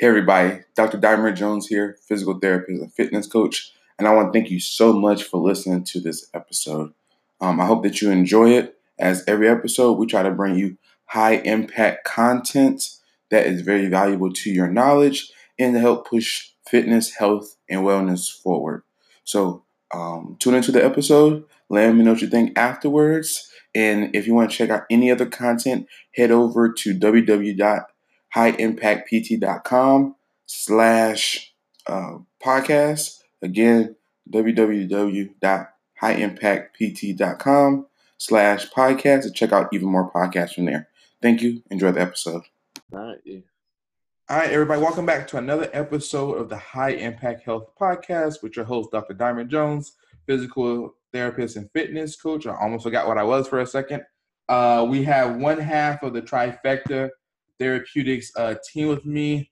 Hey everybody, Dr. Diamond Jones here, physical therapist and fitness coach, and I want to thank you so much for listening to this episode. I hope that you enjoy it. As every episode, we try to bring you high-impact content that is very valuable to your knowledge and to help push fitness, health, and wellness forward. So tune into the episode, let me know what you think afterwards, and if you want to check out any other content, head over to www.highimpactpt.com/podcast. Again, www.highimpactpt.com/podcast and check out even more podcasts from there. Thank you. Enjoy the episode. All right. Yeah. All right, everybody. Welcome back to another episode of the High Impact Health Podcast with your host, Dr. Diamond Jones, physical therapist and fitness coach. I almost forgot what I was for a second. We have one half of the Trifecta Therapeutics team with me.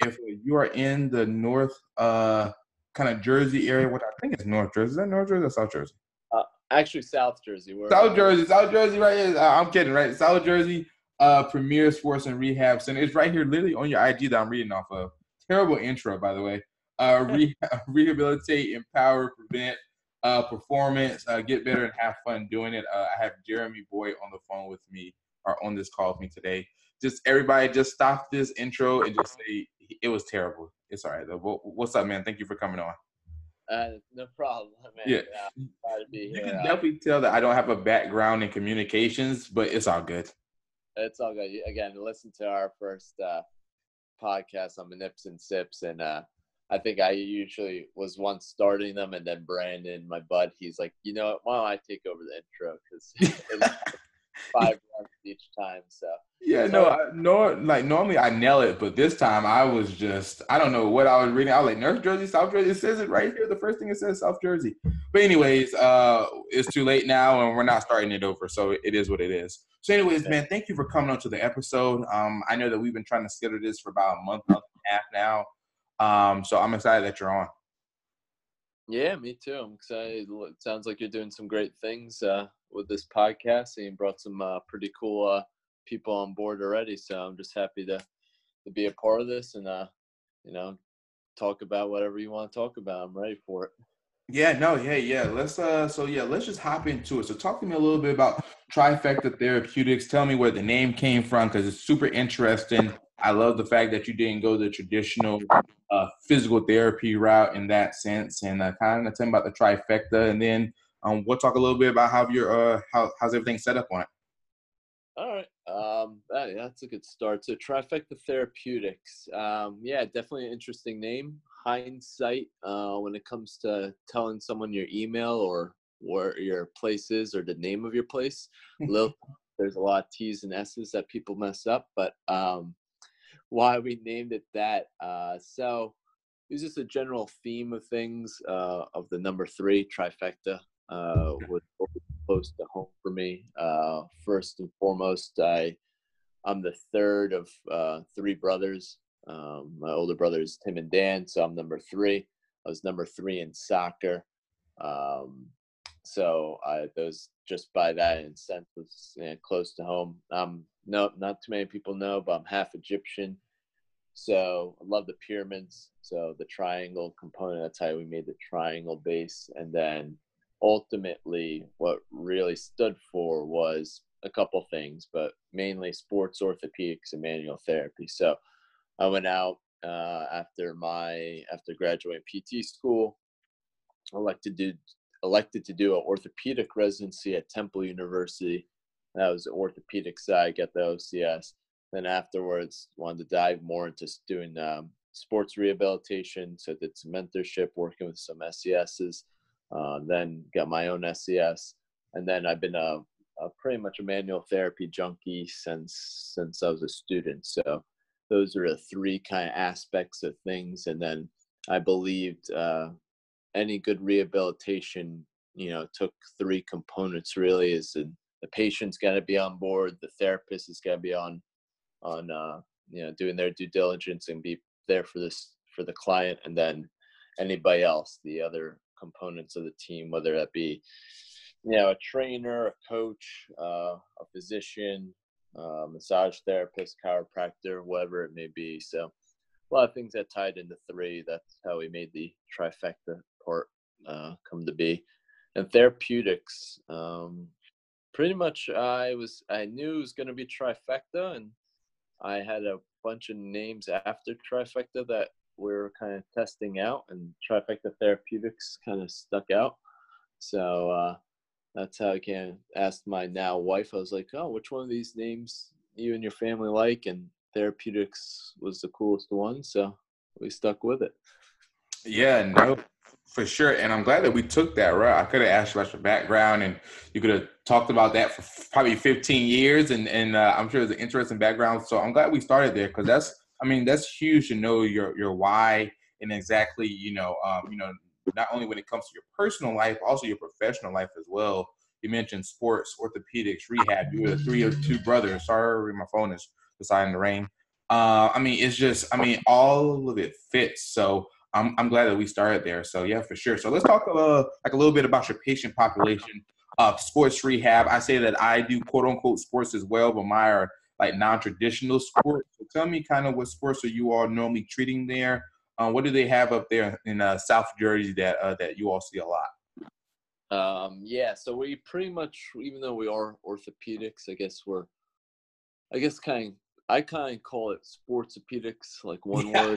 If you are in the north kind of Jersey area, what I think is North Jersey. Is that North Jersey or South Jersey? Actually, South Jersey. South Jersey, right here. I'm kidding, right? South Jersey, Premier Sports and Rehab Center. It's right here, literally on your IG that I'm reading off of. Terrible intro, by the way. Rehabilitate, empower, prevent, performance, get better, and have fun doing it. I have Jeremy Boyd on the phone with me, or on this call with me today. Just everybody, just stop this intro and just say it was terrible. It's all right though. What's up, man? Thank you for coming on. No problem, man. Yeah. I'm glad to be here. You can definitely tell that I don't have a background in communications, but it's all good. It's all good. Again, listen to our first podcast on the Nips and Sips, and I think I usually was once starting them, and then Brandon, my bud, he's like, you know what? Why don't I take over the intro? Because it's 5 months each time. So yeah, normally I nail it, but this time I was just, I don't know what I was reading. I was like, North Jersey, South Jersey. It says it right here. The first thing it says, South Jersey. But anyways, it's too late now, and we're not starting it over. So it is what it is. So anyways, man, thank you for coming on to the episode. I know that we've been trying to schedule this for about a month and a half now. So I'm excited that you're on. Yeah, me too. I'm excited. It sounds like you're doing some great things with this podcast, and you brought some pretty cool people on board already. So I'm just happy to be a part of this and, talk about whatever you want to talk about. I'm ready for it. Yeah. Let's just hop into it. So talk to me a little bit about Trifecta Therapeutics. Tell me where the name came from, because it's super interesting. I love the fact that you didn't go the traditional physical therapy route in that sense, and kind of tell me about the trifecta, and then we'll talk a little bit about how your how's everything set up on it. All right, that's a good start. So Trifecta Therapeutics, definitely an interesting name. Hindsight when it comes to telling someone your email or where your place is or the name of your place, there's a lot of T's and S's that people mess up, but why we named it that. So it was just a general theme of things, of the number 3, trifecta, was close to home for me. First and foremost, I'm the third of 3 brothers. My older brothers, Tim and Dan, so I'm number 3. I was number 3 in soccer. So those, just by that incentive, close to home. Not too many people know, but I'm half Egyptian. So I love the pyramids. So the triangle component, that's how we made the triangle base. And then ultimately what really stood for was a couple things, but mainly sports, orthopedics, and manual therapy. So I went out after graduating PT school, elected to do an orthopedic residency at Temple University. That was the orthopedic side, got the OCS. Then afterwards, wanted to dive more into doing sports rehabilitation. So I did some mentorship, working with some SESs, then got my own SES. And then I've been a pretty much a manual therapy junkie since I was a student. So those are the 3 kind of aspects of things. And then I believed any good rehabilitation, took 3 components really, is the patient's got to be on board, the therapist is got to be on doing their due diligence and be there for the client, and then anybody else, the other components of the team, whether that be a trainer, a coach, a physician, massage therapist, chiropractor, whatever it may be. So a lot of things that tied into three. That's how we made the trifecta part come to be. And therapeutics, pretty much I knew it was going to be trifecta, and I had a bunch of names after trifecta that we were kind of testing out, and Trifecta Therapeutics kind of stuck out. So that's how I can ask my now wife. I was like, oh, which one of these names you and your family like? And therapeutics was the coolest one, so we stuck with it. Yeah, no, for sure. And I'm glad that we took that route. I could have asked you about your background, and you could have talked about that for probably 15 years. And I'm sure it's an interesting background. So I'm glad we started there, because that's huge to know your why, and exactly, not only when it comes to your personal life, also your professional life as well. You mentioned sports, orthopedics, rehab. You were the two brothers. Sorry, my phone is deciding to ring. All of it fits. So I'm glad that we started there. So yeah, for sure. So let's talk a little bit about your patient population, sports rehab. I say that I do quote unquote sports as well, but mine are like non-traditional sports. So tell me kind of what sports are you all normally treating there? What do they have up there in South Jersey that you all see a lot? So we pretty much, even though we are orthopedics, I kind of call it sportsopedics, like one word.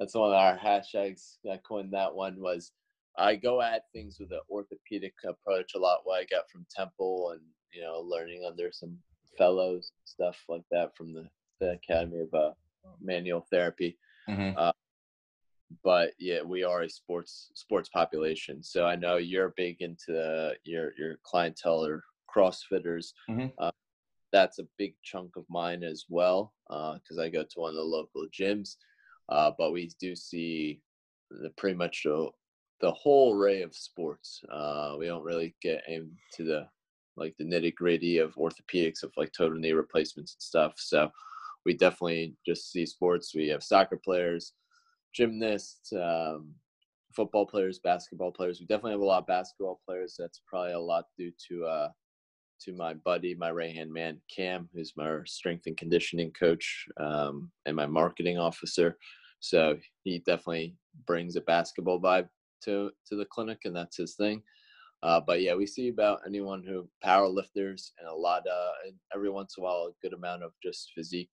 That's one of our hashtags. I coined that one. Was I go at things with an orthopedic approach a lot. What I got from Temple, and learning under some fellows, stuff like that from the Academy of Manual Therapy. Mm-hmm. But yeah, we are a sports population. So I know you're big into your clientele or CrossFitters. Mm-hmm. That's a big chunk of mine as well, because I go to one of the local gyms. But we do see pretty much the whole array of sports. We don't really get into the nitty gritty of orthopedics, of like total knee replacements and stuff. So we definitely just see sports. We have soccer players, gymnasts, football players, basketball players. We definitely have a lot of basketball players. That's probably a lot due to my buddy, my right-hand man, Cam, who's my strength and conditioning coach, and my marketing officer. So he definitely brings a basketball vibe to the clinic, and that's his thing. But yeah, we see about anyone who power lifters, and a lot and every once in a while, a good amount of just physique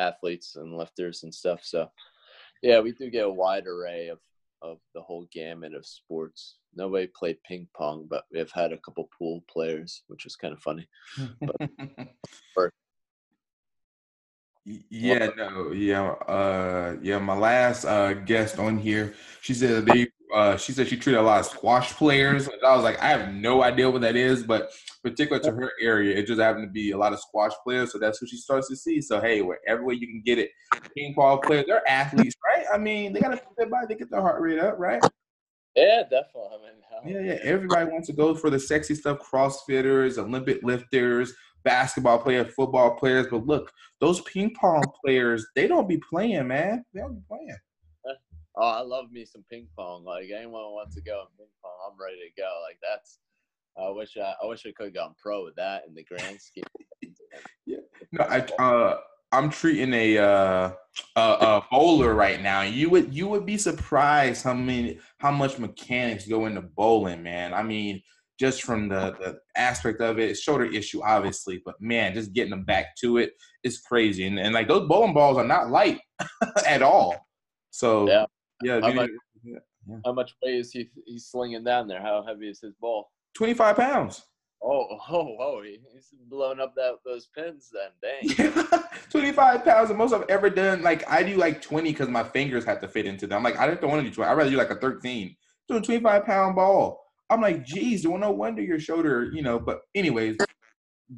athletes and lifters and stuff. So yeah, we do get a wide array of the whole gamut of sports. Nobody played ping pong, but we've had a couple pool players, which is kind of funny. But, yeah, no, yeah, yeah. My last guest on here, she said she treated a lot of squash players. And I was like, I have no idea what that is, but particular to her area, it just happened to be a lot of squash players. So that's who she starts to see. So hey, wherever way you can get it, ping pong players, they're athletes, right? I mean, they gotta put their body, they get their heart rate up, right? Yeah, definitely. Yeah. Everybody wants to go for the sexy stuff: CrossFitters, Olympic lifters, basketball players, football players. But look, those ping pong players, they don't be playing, man. They don't be playing. Oh, I love me some ping pong. Like, anyone wants to go in ping pong, I'm ready to go. Like, that's – I wish I could have gone pro with that in the grand scheme. Yeah. No, I'm treating a bowler right now. You would be surprised how much mechanics go into bowling, man. I mean, just from the aspect of it, shoulder issue, obviously, but man, just getting them back to it is crazy. And like, those bowling balls are not light at all. So yeah. Yeah, how much weight is he's slinging down there? How heavy is his ball? 25 pounds. Oh! He's blowing up those pins then. Dang. 25 pounds. The most I've ever done. Like, I do like 20 because my fingers have to fit into them. Like, I don't want to do 20. I'd rather do like a 13. Do a 25-pound ball. I'm like, geez, no wonder your shoulder, But anyways,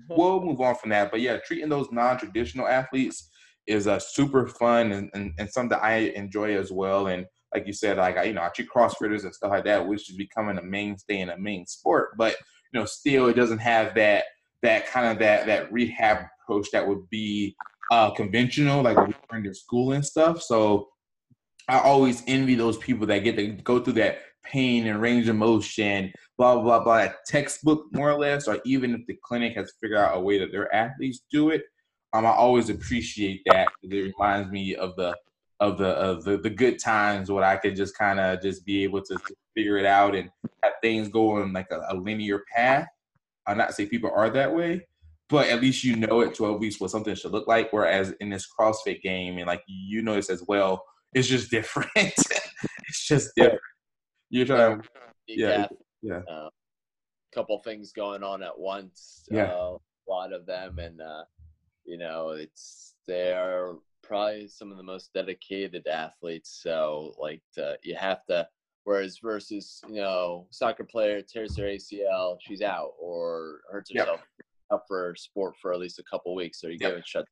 we'll move on from that. But yeah, treating those non-traditional athletes is super fun and something that I enjoy as well. And like you said, like, I treat CrossFitters and stuff like that, which is becoming a mainstay and a main sport. But still, it doesn't have that kind of that rehab approach that would be conventional, like when you're in your school and stuff. So I always envy those people that get to go through that pain and range of motion, blah, blah, blah, blah, textbook more or less, or even if the clinic has figured out a way that their athletes do it, I always appreciate that. It reminds me of the good times when I could just kind of just be able to figure it out and have things go on like a linear path. I'll not say people are that way, but at least you know at 12 weeks what something should look like. Whereas in this CrossFit game, and like you know this as well, it's just different. It's just different. You're trying to, yeah. Couple things going on at once. Yeah. A lot of them, and you know, they're probably some of the most dedicated athletes. So like you have to. Whereas versus, you know, soccer player tears her ACL, she's out, or hurts herself up for sport for at least a couple weeks, or you get it shut.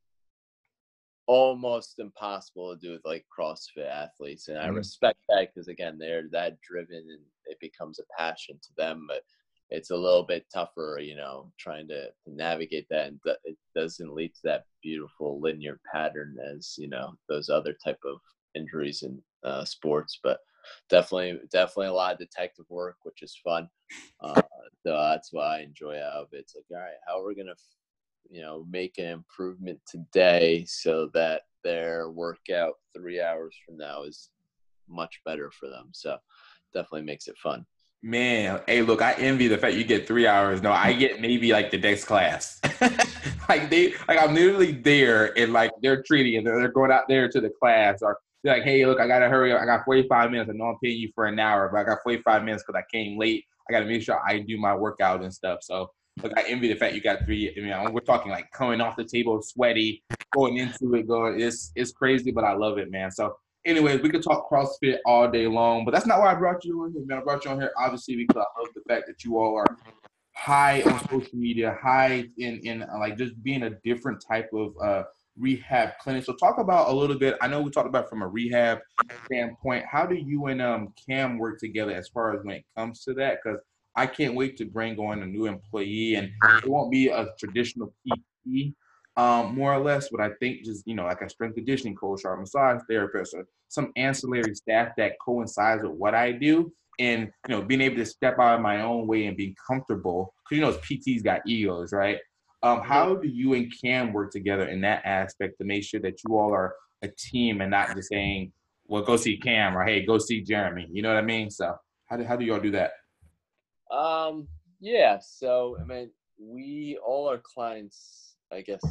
Almost impossible to do with like CrossFit athletes, and I respect that because again, they're that driven, and it becomes a passion to them. But it's a little bit tougher, you know, trying to navigate that, and it doesn't lead to that beautiful linear pattern as you know those other type of injuries in sports, but. Definitely a lot of detective work, which is fun. So that's why I enjoy it. It's like, all right, how are we going to, you know, make an improvement today so that their workout 3 hours from now is much better for them. So definitely makes it fun. Man, hey, look, I envy the fact you get 3 hours. No, I get maybe like the next class. like I'm literally there and like they're treating and they're going out there to the class or they're like, hey, look, I got to hurry up. I got 45 minutes. I know I'm paying you for an hour, but I got 45 minutes because I came late. I got to make sure I do my workout and stuff. So, look, I envy the fact you got three. I mean, we're talking like coming off the table, sweaty, going into it, it's crazy, but I love it, man. So, anyways, we could talk CrossFit all day long, but that's not why I brought you on here, man. I brought you on here, obviously, because I love the fact that you all are high on social media, high in like just being a different type of rehab clinic. So talk about a little bit, I know we talked about from a rehab standpoint, how do you and Cam work together as far as when it comes to that? Because I can't wait to bring on a new employee, and it won't be a traditional PT more or less, but I think just, you know, like a strength conditioning coach or a massage therapist or some ancillary staff that coincides with what I do, and, you know, being able to step out of my own way and being comfortable, because, you know, PTs got egos, right? How do you and Cam work together in that aspect to make sure that you all are a team and not just saying, well, go see Cam or, hey, go see Jeremy. You know what I mean? So how do you all do that? Yeah. So, I mean, all our clients, I guess,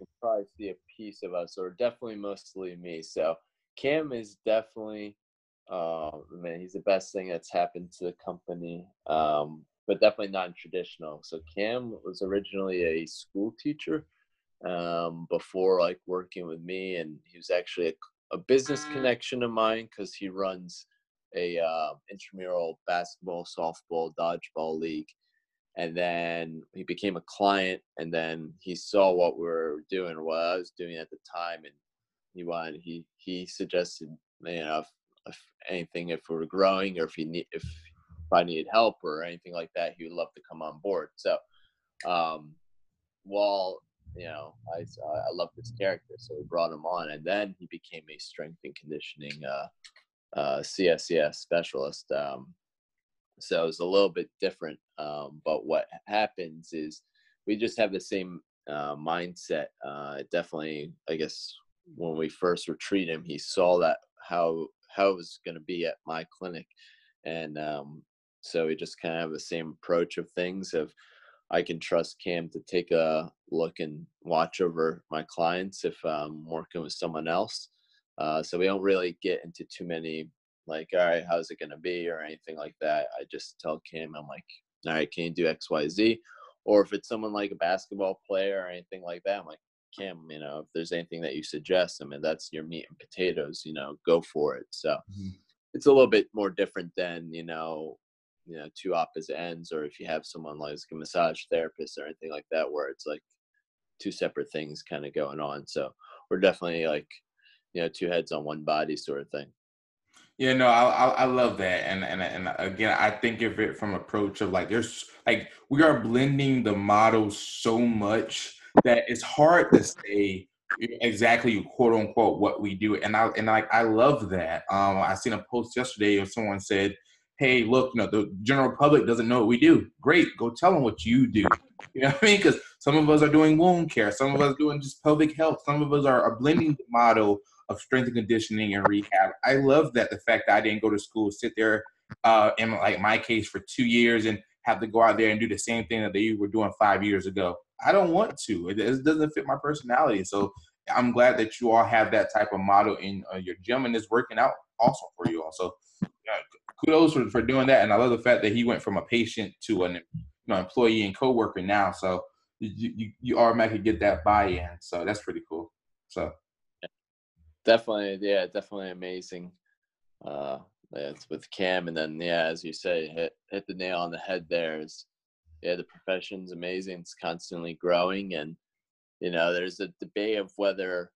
will probably see a piece of us, or definitely mostly me. So Cam is definitely, I mean, he's the best thing that's happened to the company. But definitely non-traditional. So Cam was originally a school teacher before like working with me, and he was actually a business connection of mine because he runs a intramural basketball, softball, dodgeball league. And then he became a client, and then he saw what we were doing, what I was doing at the time, and he suggested, you know, if we were growing or if I needed help or anything like that, he would love to come on board. So, while, you know, I love this character, so we brought him on, and then he became a strength and conditioning CSCS specialist. So it was a little bit different. But what happens is we just have the same mindset. Definitely, I guess, when we first were treating him, he saw that how it was going to be at my clinic. And so we just kind of have the same approach of things of I can trust Cam to take a look and watch over my clients if I'm working with someone else. So we don't really get into too many, like, all right, how's it going to be or anything like that. I just tell Cam, I'm like, all right, can you do X, Y, Z? Or if it's someone like a basketball player or anything like that, I'm like, Cam, you know, if there's anything that you suggest, I mean, that's your meat and potatoes, you know, go for it. So. It's a little bit more different than, you know, two opposite ends, or if you have someone like a massage therapist or anything like that, where it's like two separate things kind of going on. So we're definitely like, you know, two heads on one body sort of thing. Yeah, no, I love that. And again, I think of it from approach of like, there's like, we are blending the models so much that it's hard to say exactly, quote unquote, what we do, and I love that. I seen a post yesterday, and someone said, hey, look, you know, the general public doesn't know what we do. Great, go tell them what you do. You know what I mean? Because some of us are doing wound care. Some of us are doing just pelvic health. Some of us are blending the model of strength and conditioning and rehab. I love that, the fact that I didn't go to school, sit there in like my case for 2 years and have to go out there and do the same thing that they were doing 5 years ago. I don't want to. It doesn't fit my personality. So I'm glad that you all have that type of model in your gym, and it's working out awesome for you all. So kudos for doing that. And I love the fact that he went from a patient to an employee and coworker now. So you automatically get that buy-in. So that's pretty cool. So definitely amazing. It's with Cam, and then as you say, hit the nail on the head. The profession's amazing. It's constantly growing, and there's a debate of whether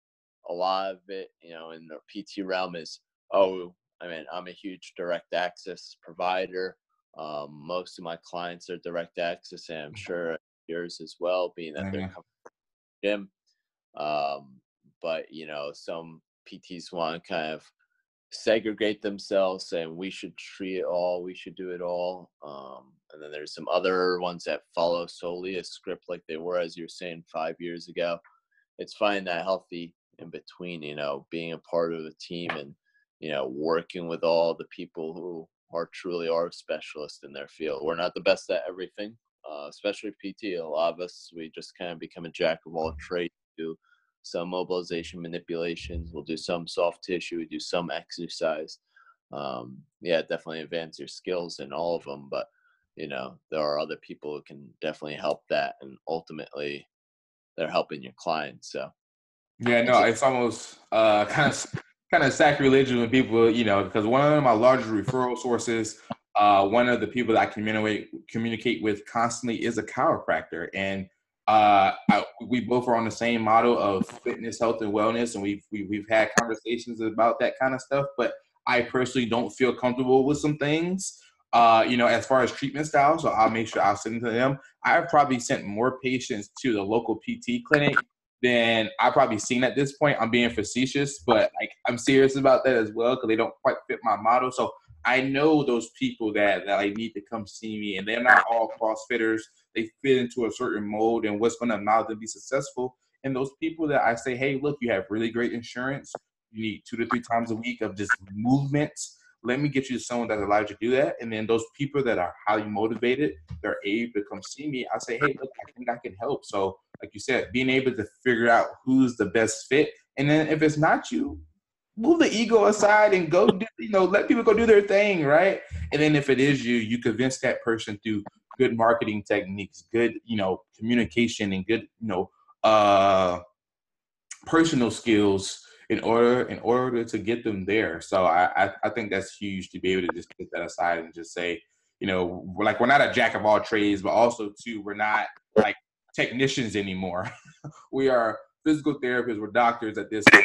a lot of it, in the PT realm is, I'm a huge direct access provider. Most of my clients are direct access, and I'm sure yours as well, being that they're coming to the gym. But some PTs want to kind of segregate themselves, and we should treat it all, we should do it all. And then there's some other ones that follow solely a script like they were, as you were saying, 5 years ago. It's finding that healthy in between, being a part of a team and, working with all the people who truly are specialists in their field. We're not the best at everything, especially PT. A lot of us, we just kind of become a jack of all trades. Do some mobilization manipulations. We'll do some soft tissue. We do some exercise. Definitely advance your skills in all of them, but there are other people who can definitely help that, and ultimately they're helping your clients. So it's almost kind of sacrilegious when people, because one of my largest referral sources, one of the people that I communicate with constantly is a chiropractor, and we both are on the same model of fitness, health, and wellness, and we've had conversations about that kind of stuff. But I personally don't feel comfortable with some things, as far as treatment style. So I'll make sure I'll send to them. I've probably sent more patients to the local PT clinic than I've probably seen at this point. I'm being facetious, but I'm serious about that as well, because they don't quite fit my model. So I know those people that need to come see me, and they're not all CrossFitters. They fit into a certain mold and what's going to allow them to be successful. And those people that I say, hey, look, you have really great insurance. You need 2 to 3 times a week of just movements. Let me get you to someone that allows you to do that. And then those people that are highly motivated, they're able to come see me. I say, hey, look, I think I can help. So like you said, being able to figure out who's the best fit. And then if it's not you, move the ego aside and go do, let people go do their thing, right? And then if it is you, you convince that person through good marketing techniques, good, communication, and good, personal skills in order to get them there. So I think that's huge, to be able to just put that aside and just say, we're not a jack of all trades, but also too, we're not like technicians anymore. We are physical therapists, we're doctors at this point.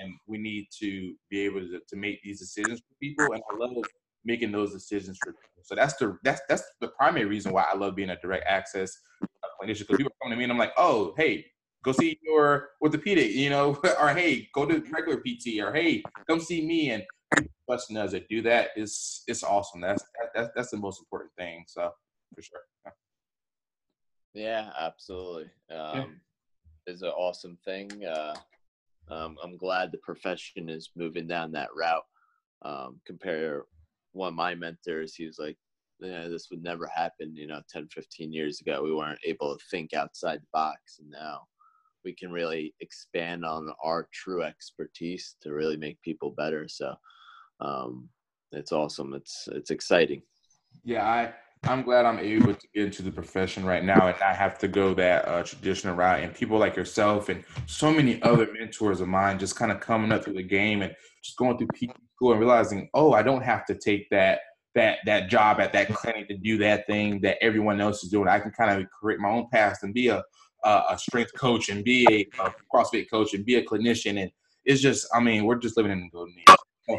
And we need to be able to make these decisions for people, and I love making those decisions for people. So that's the primary reason why I love being a direct access clinician, because people come to me and I'm like, oh, hey, go see your orthopedic, or hey, go to regular PT, or hey, come see me. And busting us that do that it's awesome. That's the most important thing. So for sure. Yeah, absolutely. It's an awesome thing. I'm glad the profession is moving down that route. Compare one of my mentors, he was like, this would never happen, 10, 15 years ago. We weren't able to think outside the box. And now we can really expand on our true expertise to really make people better. So it's awesome. It's exciting. Yeah, I'm glad I'm able to get into the profession right now and not have to go that traditional route. And people like yourself and so many other mentors of mine just kind of coming up through the game and just going through PT school and realizing, oh, I don't have to take that job at that clinic to do that thing that everyone else is doing. I can kind of create my own path and be a strength coach and be a CrossFit coach and be a clinician. And it's just, we're just living in the golden age.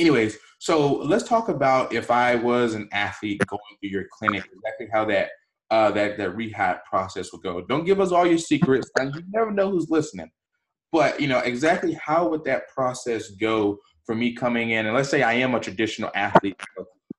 Anyways, so let's talk about if I was an athlete going through your clinic, exactly how that rehab process would go. Don't give us all your secrets, and you never know who's listening. But exactly how would that process go for me coming in, and let's say I am a traditional athlete,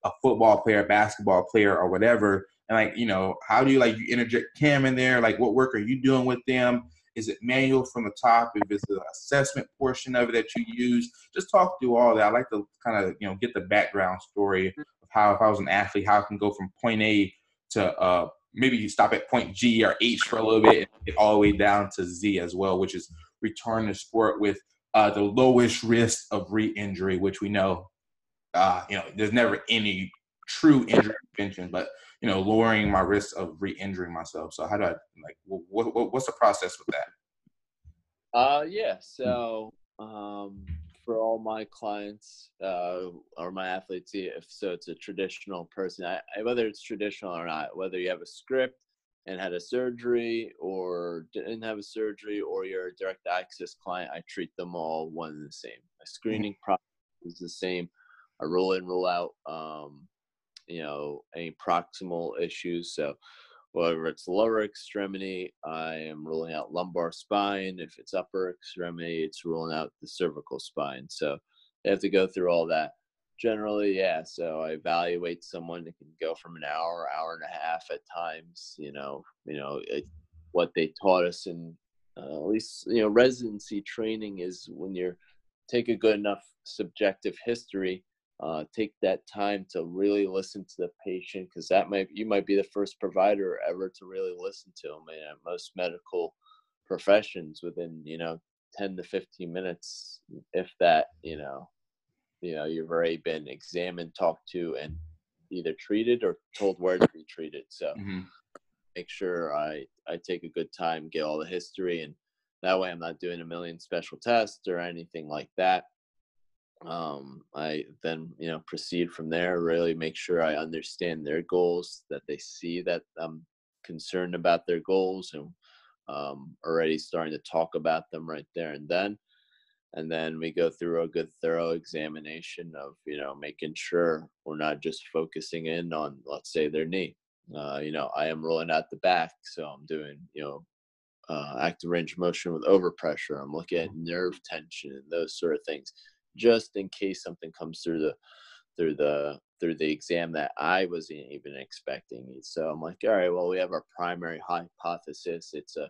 a football player, basketball player, or whatever, and like, you know, how do you like you interject Cam in there? Like, what work are you doing with them? Is it manual from the top? If it's an assessment portion of it that you use, just talk through all that. I like to kind of, you know, get the background story of how, if I was an athlete, how I can go from point A to maybe you stop at point G or H for a little bit and get all the way down to Z as well, which is return to sport with the lowest risk of re-injury, which we know, you know, there's never any true injury prevention, but, you know, lowering my risk of re-injuring myself. So how do I, like, what's the process with that? Yeah, so for all my clients or my athletes, if so it's a traditional person, whether it's traditional or not, whether you have a script and had a surgery or didn't have a surgery or you're a direct access client, I treat them all one and the same. My screening process is the same. I roll in, roll out, you know, any proximal issues. So whether it's lower extremity, I am ruling out lumbar spine. If it's upper extremity, it's ruling out the cervical spine. So they have to go through all that. Generally, yeah, so I evaluate someone. It can go from an hour, hour and a half at times, you know, what they taught us in at least, you know, residency training is when you're take a good enough subjective history, take that time to really listen to the patient, because that you might be the first provider ever to really listen to them. And most medical professions within, you know, 10 to 15 minutes, if that, you know, you've already been examined, talked to, and either treated or told where to be treated. So make sure I take a good time, get all the history, and that way I'm not doing a million special tests or anything like that. I then, you know, proceed from there, really make sure I understand their goals, that they see that I'm concerned about their goals and already starting to talk about them right there and then. And then we go through a good thorough examination of, you know, making sure we're not just focusing in on, let's say, their knee. You know, I am rolling out the back. So I'm doing, you know, active range of motion with overpressure. I'm looking at nerve tension and those sort of things, just in case something comes through the exam that I wasn't even expecting. So I'm like, all right, well, we have our primary hypothesis. It's a,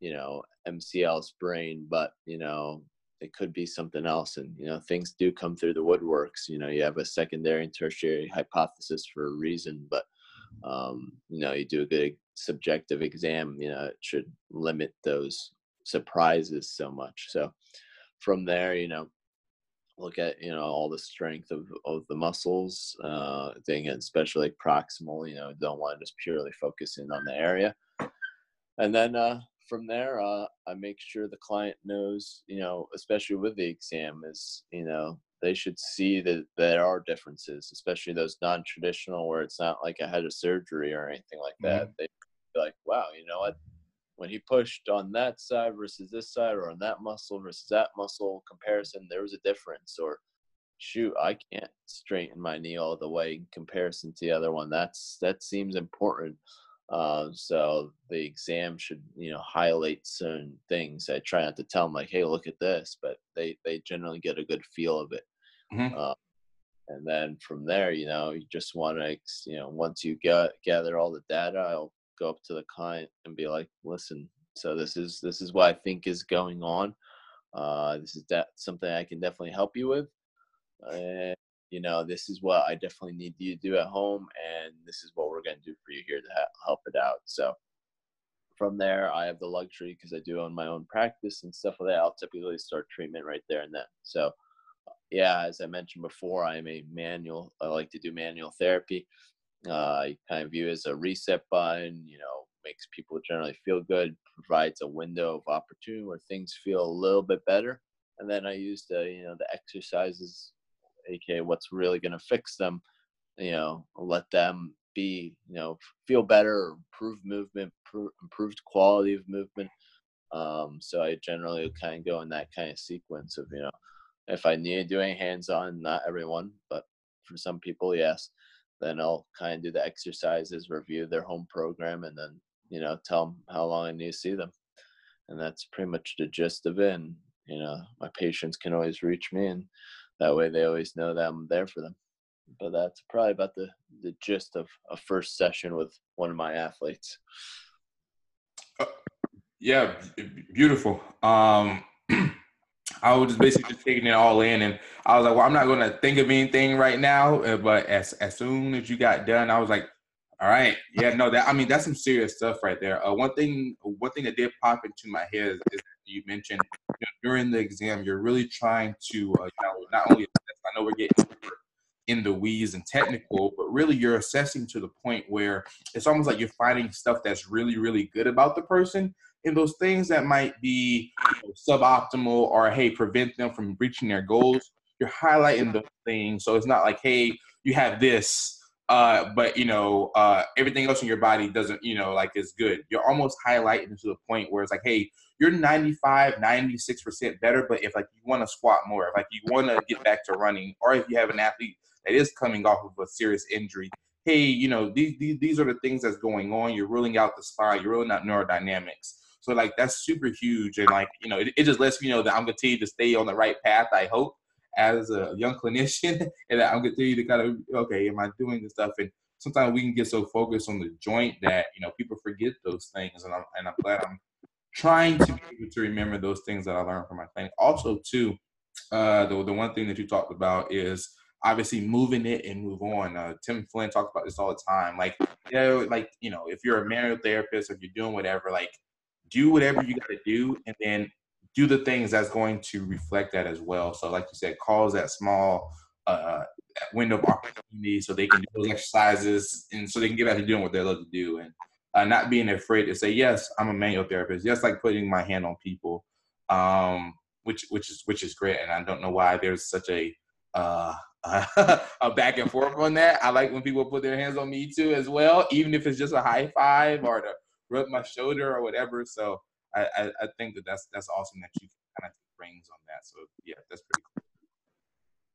you know, MCL sprain, but, you know, it could be something else. And, you know, things do come through the woodworks. You know, you have a secondary and tertiary hypothesis for a reason, but, you know, you do a good subjective exam, you know, it should limit those surprises so much. So from there, you know, look at, you know, all the strength of the muscles, thing, especially proximal, you know, don't want to just purely focus in on the area. And then, from there, I make sure the client knows, you know, especially with the exam is, you know, they should see that there are differences, especially those non-traditional where it's not like I had a surgery or anything like that. They be like, wow, you know what? When he pushed on that side versus this side or on that muscle versus that muscle comparison, there was a difference. Or shoot, I can't straighten my knee all the way in comparison to the other one. That seems important. So the exam should, you know, highlight certain things. I try not to tell them like, hey, look at this, but they generally get a good feel of it. And then from there, you know, you just want to, you know, once you gather all the data, I'll go up to the client and be like, listen, so this is what I think is going on. This is something I can definitely help you with. And, you know, this is what I definitely need you to do at home, and this is what we're going to do for you here to help it out. So from there, I have the luxury because I do own my own practice and stuff like that. I'll typically start treatment right there and then. So, yeah, as I mentioned before, I like to do manual therapy. I kind of view it as a reset button, you know, makes people generally feel good, provides a window of opportunity where things feel a little bit better. And then I use the, you know, the exercises, aka what's really going to fix them, you know, let them be, you know, feel better, improve movement, improved quality of movement. So I generally kind of go in that kind of sequence of, you know, if I need to do any hands-on, not everyone, but for some people, yes, then I'll kind of do the exercises, review their home program, and then, you know, tell them how long I need to see them. And that's pretty much the gist of it. And, you know, my patients can always reach me and that way they always know that I'm there for them. But that's probably about the gist of a first session with one of my athletes. Yeah, beautiful. I was just basically just taking it all in, and I was like, well, I'm not going to think of anything right now. But as soon as you got done, I was like, all right, yeah, no, that, I mean, that's some serious stuff right there. One thing that did pop into my head is you mentioned, you know, during the exam, you're really trying to not only assess, I know we're getting in the weeds and technical, but really you're assessing to the point where it's almost like you're finding stuff that's really, really good about the person, and those things that might be, you know, suboptimal or, hey, prevent them from reaching their goals. You're highlighting those things. So it's not like, hey, you have this, but, you know, everything else in your body doesn't, you know, like, is good. You're almost highlighting to the point where it's like, hey, you're 95, 96% better, but if, like, you want to squat more, if, like, you want to get back to running, or if you have an athlete that is coming off of a serious injury, hey, you know, these are the things that's going on. You're ruling out the spine. You're ruling out neurodynamics. So, like, that's super huge. And, like, you know, it just lets me know that I'm going to continue to stay on the right path, I hope, as a young clinician, and that I'm going to continue to kind of, okay, am I doing this stuff? And sometimes we can get so focused on the joint that, you know, people forget those things. And I'm glad I'm trying to be able to remember those things that I learned from my clinic. Also, too, the one thing that you talked about is obviously moving it and move on. Tim Flynn talks about this all the time. Like, you know, if you're a manual therapist or if you're doing whatever, like, do whatever you got to do, and then do the things that's going to reflect that as well. So, like you said, cause that small window of opportunity so they can do those exercises and so they can get back to doing what they love to do, and not being afraid to say, yes, I'm a manual therapist. Yes, like putting my hand on people, which is great. And I don't know why there's such a back and forth on that. I like when people put their hands on me too as well, even if it's just a high five or the rub my shoulder or whatever. So I think that's awesome that you kind of brings on that. So yeah, that's pretty cool.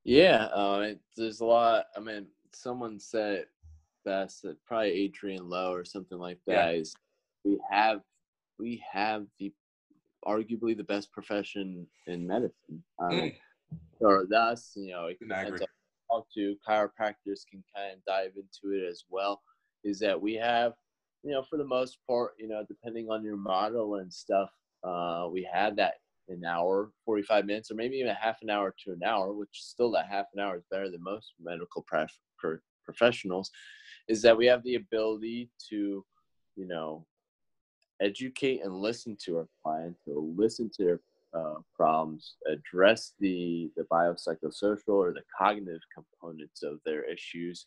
Yeah, there's a lot. I mean, someone said it best, that probably Adrian Lowe or something like that, is we have the arguably the best profession in medicine. Or thus, you know, it depends on how to chiropractors can kind of dive into it as well. Is that we have, you know, for the most part, you know, depending on your model and stuff, we had that an hour, 45 minutes, or maybe even a half an hour to an hour, which still that half an hour is better than most medical professionals, is that we have the ability to, you know, educate and listen to our clients, or listen to their problems, address the biopsychosocial or the cognitive components of their issues.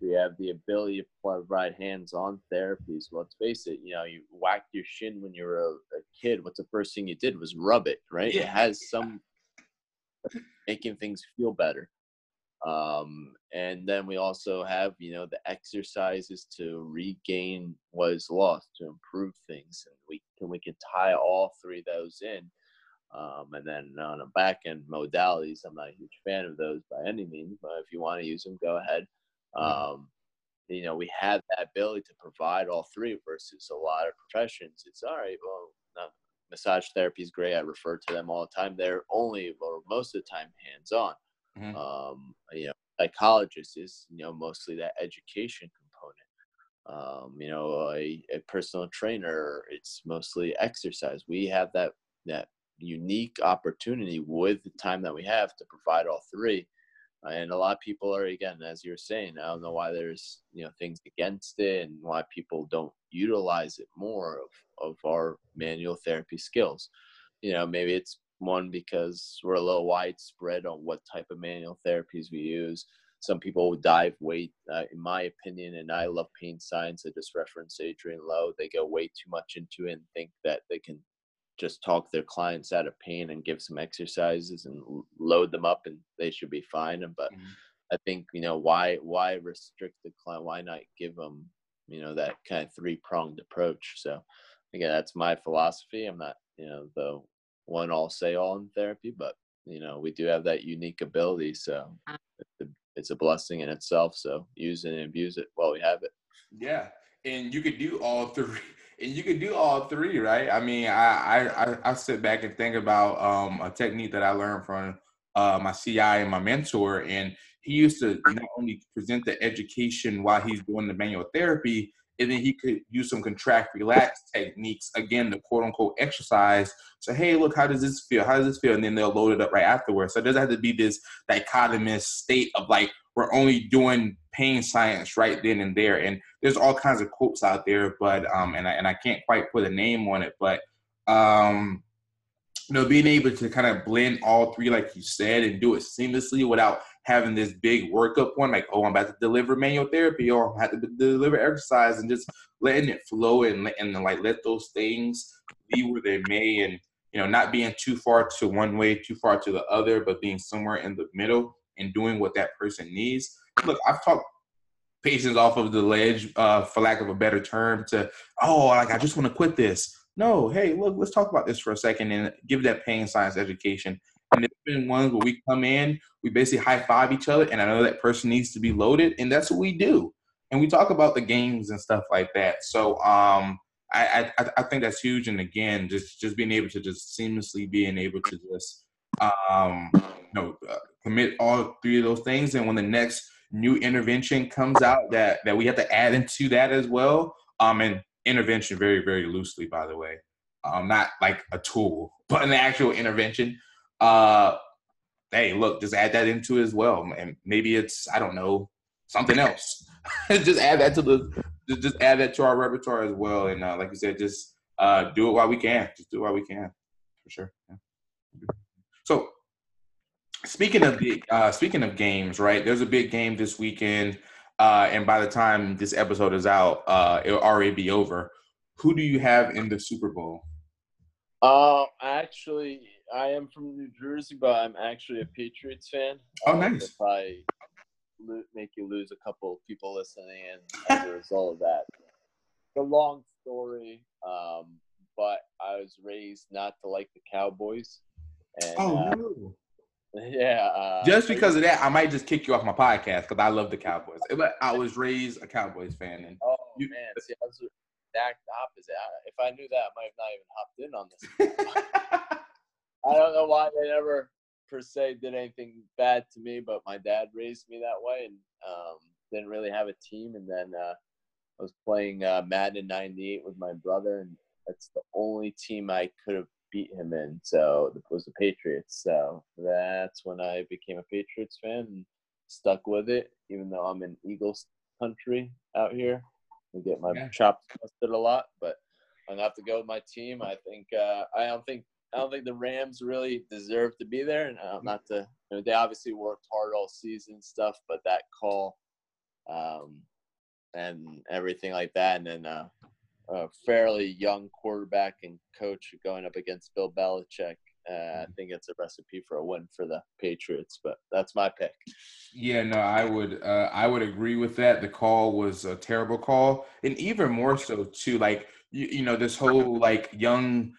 We have the ability to provide hands-on therapies. Well, let's face it, you know, you whacked your shin when you were a kid. What's the first thing you did was rub it, right? Yeah. It has some making things feel better. And then we also have, you know, the exercises to regain what is lost, to improve things. And we can tie all three of those in. And then on a back-end modalities, I'm not a huge fan of those by any means, but if you want to use them, go ahead. You know, we have that ability to provide all three versus a lot of professions. It's all right. Well, massage therapy is great. I refer to them all the time. They're only, well, most of the time, hands-on. Mm-hmm. You know, psychologist is, you know, mostly that education component. You know, a personal trainer, it's mostly exercise. We have that unique opportunity with the time that we have to provide all three. And a lot of people are, again, as you were saying, I don't know why there's, you know, things against it and why people don't utilize it more of our manual therapy skills. You know, maybe it's one because we're a little widespread on what type of manual therapies we use. Some people dive weight, in my opinion, and I love pain science. I just referenced Adrian Lowe. They go way too much into it and think that they can just talk their clients out of pain and give some exercises and load them up and they should be fine. But I think, you know, why restrict the client? Why not give them, you know, that kind of three-pronged approach? So again, that's my philosophy. I'm not, you know, the one all say all in therapy, but, you know, we do have that unique ability. So it's a blessing in itself. So use it and abuse it while we have it. Yeah. And you could do all three. Right? I mean, I sit back and think about a technique that I learned from my CI and my mentor, and he used to not only present the education while he's doing the manual therapy, and then he could use some contract, relax techniques, again, the quote-unquote exercise. So, hey, look, how does this feel? How does this feel? And then they'll load it up right afterwards. So it doesn't have to be this dichotomous state of, like, we're only doing pain science right then and there. And there's all kinds of quotes out there, but and I can't quite put a name on it, but you know, being able to kind of blend all three, like you said, and do it seamlessly without having this big workup one, like, oh, I'm about to deliver manual therapy, or I'm about to deliver exercise, and just letting it flow and like let those things be where they may, and, you know, not being too far to one way, too far to the other, but being somewhere in the middle and doing what that person needs. Look, I've talked patients off of the ledge, for lack of a better term, to, oh, like, I just want to quit this. No, hey, look, let's talk about this for a second and give that pain science education. And there's been ones where we come in, we basically high-five each other, and I know that person needs to be loaded, and that's what we do. And we talk about the games and stuff like that. So I think that's huge. And, again, just being able to just seamlessly being able to just, commit all three of those things. And when the next new intervention comes out that we have to add into that as well, and intervention very, very loosely, by the way, not like a tool, but an actual intervention. Hey, look, just add that into it as well. And maybe it's, I don't know, something else. Just add that to our repertoire as well. And like you said, just do it while we can. Just do it while we can, for sure. Yeah. So speaking of games, right? There's a big game this weekend. And by the time this episode is out, it'll already be over. Who do you have in the Super Bowl? Actually, I am from New Jersey, but I'm actually a Patriots fan. Oh, nice. If I make you lose a couple of people listening and as a result of that. It's a long story, but I was raised not to like the Cowboys. And, no. Yeah. Just because of that, I might just kick you off my podcast because I love the Cowboys. I was raised a Cowboys fan. And see, I was the exact opposite. If I knew that, I might have not even hopped in on this. I don't know why they never, per se, did anything bad to me, but my dad raised me that way and didn't really have a team. And then I was playing Madden 98 with my brother, and that's the only team I could have beat him in, so it was the Patriots. So that's when I became a Patriots fan and stuck with it, even though I'm in Eagles country out here. I get my chops busted a lot, but I'm gonna have to go with my team. I think I don't think the Rams really deserve to be there, and they obviously worked hard all season and stuff, but that call and everything like that, and then a fairly young quarterback and coach going up against Bill Belichick. I think it's a recipe for a win for the Patriots, but that's my pick. Yeah, no, I would agree with that. The call was a terrible call, and even more so too. Like you know, this whole like young,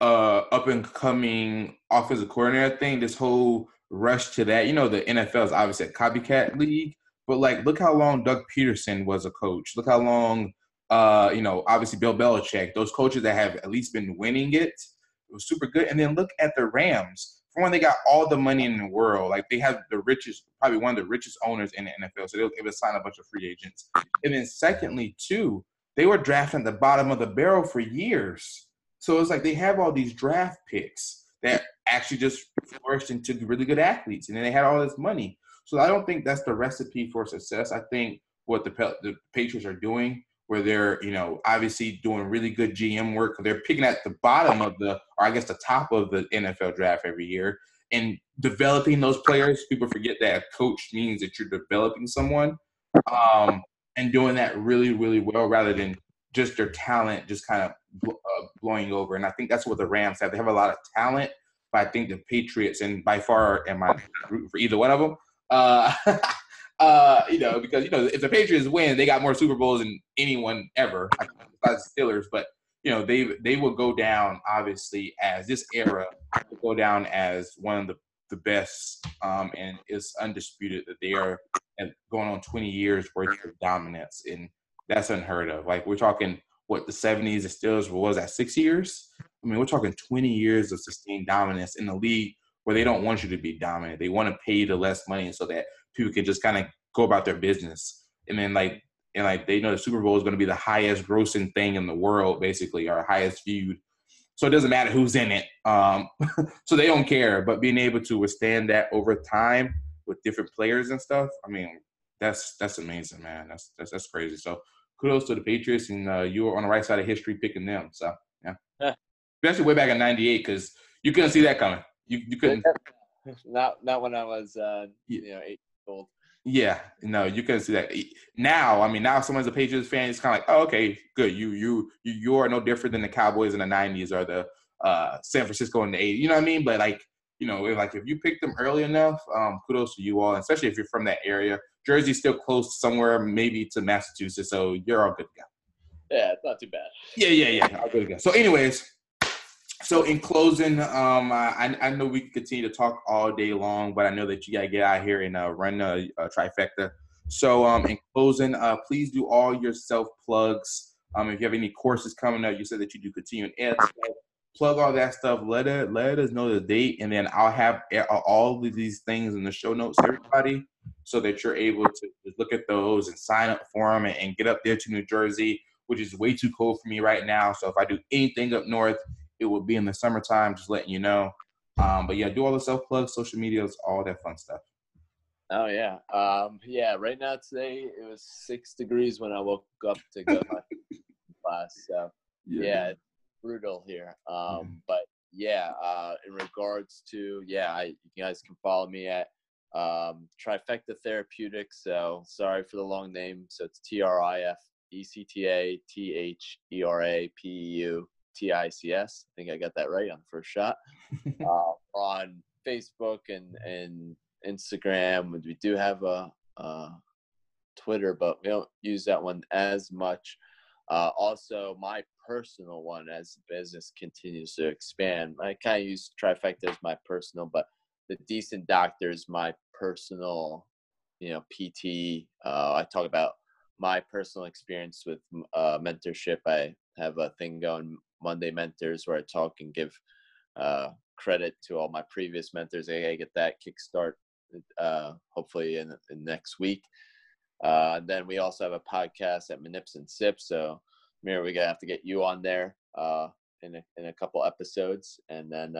up and coming offensive coordinator thing. This whole rush to that. You know, the NFL is obviously a copycat league, but like, look how long Doug Peterson was a coach. Look how long. Obviously Bill Belichick, those coaches that have at least been winning it, it was super good. And then look at the Rams. For one, they got all the money in the world. Like, they have the richest, probably one of the richest owners in the NFL. So they were able to sign a bunch of free agents. And then secondly, too, they were drafting the bottom of the barrel for years. So it's like they have all these draft picks that actually just flourished into really good athletes. And then they had all this money. So I don't think that's the recipe for success. I think what the Patriots are doing, where they're, you know, obviously doing really good GM work. They're picking at the bottom of the top of the NFL draft every year and developing those players. People forget that a coach means that you're developing someone and doing that really, really well rather than just their talent just kind of blowing over. And I think that's what the Rams have. They have a lot of talent, but I think the Patriots, and by far am I rooting for either one of them, because, you know, if the Patriots win, they got more Super Bowls than anyone ever, besides the Steelers. But, you know, they will go down, obviously, as this era will go down as one of the best. And it's undisputed that they are going on 20 years worth of dominance. And that's unheard of. Like, we're talking, what, the 70s, the Steelers, what was that, 6 years? I mean, we're talking 20 years of sustained dominance in the league where they don't want you to be dominant. They want to pay you the less money so that people can just kind of go about their business. And then like they know the Super Bowl is going to be the highest grossing thing in the world, basically, or highest viewed. So it doesn't matter who's in it. So they don't care. But being able to withstand that over time with different players and stuff, I mean, that's amazing, man. That's crazy. So kudos to the Patriots, and you were on the right side of history picking them. So yeah. Especially way back in '98, because you couldn't see that coming. You couldn't. Not when I was 8 years old. Yeah, no, you couldn't see that. Now, I mean, now someone's a Patriots fan, it's kind of like, oh, okay, good. You are no different than the Cowboys in the '90s or the San Francisco in the '80s. You know what I mean? But if you pick them early enough, kudos to you all, especially if you're from that area. Jersey's still close somewhere, maybe to Massachusetts, so you're all good to go. Yeah, it's not too bad. Yeah, all good to go. So, anyways. So in closing, I know we can continue to talk all day long, but I know that you got to get out here and run a trifecta. So in closing, please do all your self-plugs. If you have any courses coming up, you said that you do continuing ed. So plug all that stuff. Let us know the date, and then I'll have all of these things in the show notes, everybody, so that you're able to look at those and sign up for them and get up there to New Jersey, which is way too cold for me right now. So if I do anything up north, it will be in the summertime, just letting you know. But yeah, do all the self-plugs, social medias, all that fun stuff. Oh, yeah. Right now today, it was 6 degrees when I woke up to go to class. So, yeah, it's brutal here. But, in regards to, you guys can follow me at Trifecta Therapeutics. So, sorry for the long name. So, it's TRIFECTA THERAPEUTICS. I think I got that right on the first shot. On Facebook and Instagram, we do have a Twitter, but we don't use that one as much. Also, my personal one, as the business continues to expand, I kind of use Trifecta as my personal, but the Decent Doctor is my personal, PT. I talk about my personal experience with mentorship. I have a thing going, Monday Mentors, where I talk and give credit to all my previous mentors. I get that kickstart hopefully in next week. Then we also have a podcast at Nips and Sips. So, Amir, we're going to have to get you on there in a couple episodes. And then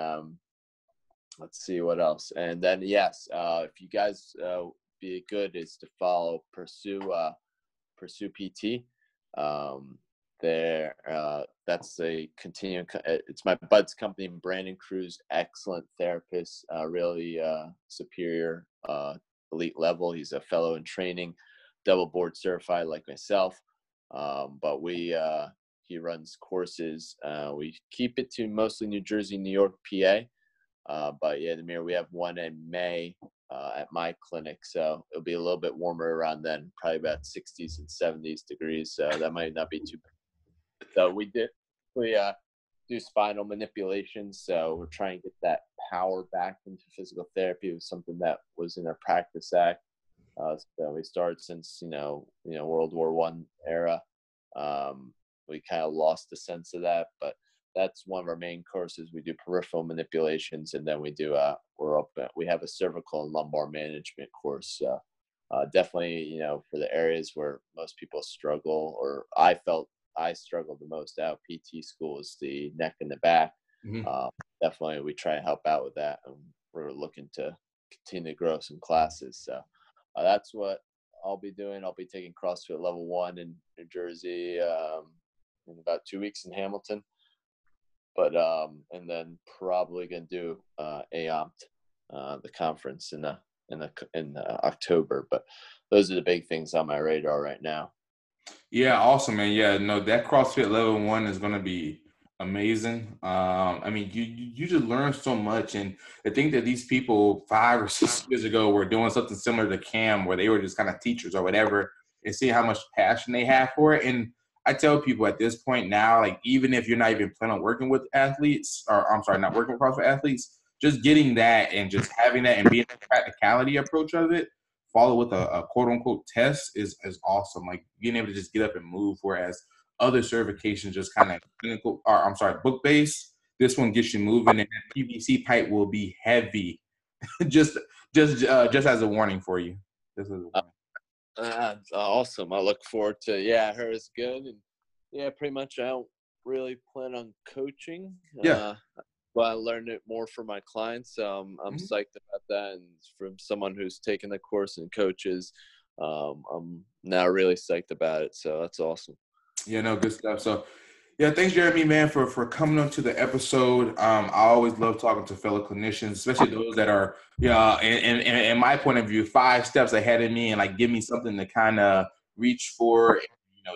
let's see what else. And then, if you guys be good, is to follow Pursue PT. There, that's a continuing. It's my bud's company, Brandon Cruz, excellent therapist, really superior, elite level. He's a fellow in training, double board certified like myself. But he runs courses. We keep it to mostly New Jersey, New York, PA. But yeah, Amir, we have one in May at my clinic, so it'll be a little bit warmer around then, probably about 60s and 70s degrees. So that might not be too bad. So we do spinal manipulation. So we're trying to get that power back into physical therapy. It was something that was in our practice act. So we started since, World War I era. We kind of lost the sense of that, but that's one of our main courses. We do peripheral manipulations, and then we do we have a cervical and lumbar management course. So definitely, for the areas where most people struggle, or I felt I struggled the most out. PT school is the neck and the back. Mm-hmm. Definitely, we try to help out with that, and we're looking to continue to grow some classes. So that's what I'll be doing. I'll be taking CrossFit Level One in New Jersey in about 2 weeks in Hamilton, but and then probably gonna do AOMPT, the conference in October. But those are the big things on my radar right now. Yeah, awesome, man. Yeah, no, that CrossFit Level One is going to be amazing. I mean, you just learn so much. And I think that these people 5 or 6 years ago were doing something similar to Cam, where they were just kind of teachers or whatever, and see how much passion they have for it. And I tell people at this point now, like, even if you're not even planning on working with athletes, or I'm sorry, not working with CrossFit athletes, just getting that and just having that and being the practicality approach of it, follow with a quote-unquote test is awesome. Like, being able to just get up and move, whereas other certifications just kind of clinical, or I'm sorry, book-based, This one gets you moving, and that PVC pipe will be heavy. just as a warning for you. Just as a warning. Awesome. I look forward to. Yeah, I heard it's good, and yeah, pretty much I don't really plan on coaching. Yeah. But I learned it more from my clients. I'm psyched about that. And from someone who's taken the course and coaches, I'm now really psyched about it. So that's awesome. Yeah, no, good stuff. So, yeah, thanks, Jeremy, man, for coming on to the episode. I always love talking to fellow clinicians, especially those that are, in my point of view, 5 steps ahead of me and, like, give me something to kind of reach for.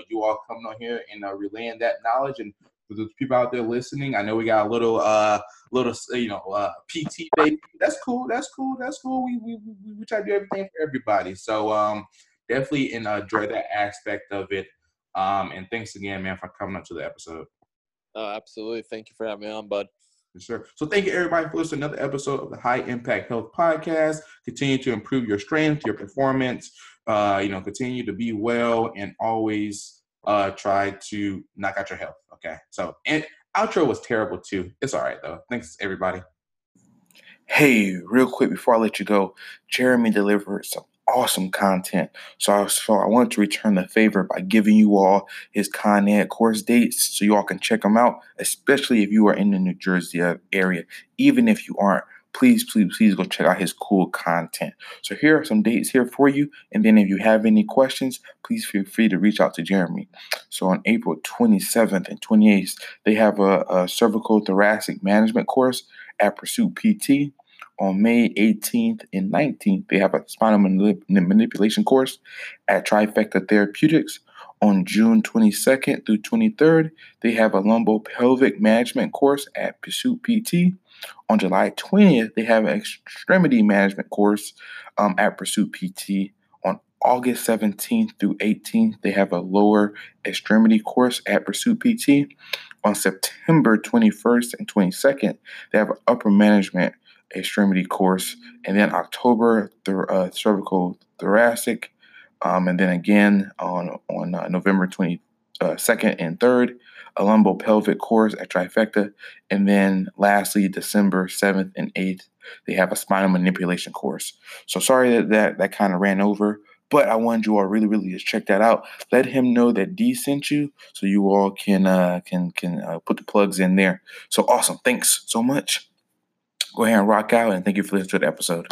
You all coming on here and relaying that knowledge. And for those people out there listening, I know we got a little PT baby. That's cool. We try to do everything for everybody. So definitely enjoy that aspect of it. And thanks again, man, for coming up to the episode. Absolutely. Thank you for having me on, bud. Sure. So thank you, everybody, for listening to another episode of the High Impact Health Podcast. Continue to improve your strength, your performance. Continue to be well, and always try to knock out your health. Okay. So, and outro was terrible too. It's all right though. Thanks, everybody. Hey, real quick before I let you go, Jeremy delivered some awesome content. So I wanted to return the favor by giving you all his Con Ed course dates so you all can check them out, especially if you are in the New Jersey area. Even if you aren't, please go check out his cool content. So here are some dates here for you. And then if you have any questions, please feel free to reach out to Jeremy. So on April 27th and 28th, they have a cervical thoracic management course at Pursue PT. On May 18th and 19th, they have a spinal manipulation course at Trifecta Therapeutics. On June 22nd through 23rd, they have a lumbo-pelvic management course at Pursue PT. On July 20th, they have an extremity management course at Pursue PT. On August 17th through 18th, they have a lower extremity course at Pursue PT. On September 21st and 22nd, they have an upper management extremity course. And then October, cervical thoracic. And then again on November 22nd and 3rd, a lumbo-pelvic course at Trifecta. And then lastly, December 7th and 8th, they have a spinal manipulation course. So sorry that kind of ran over, but I wanted you all really just check that out. Let him know that D sent you so you all can put the plugs in there. So awesome. Thanks so much. Go ahead and rock out, and thank you for listening to the episode.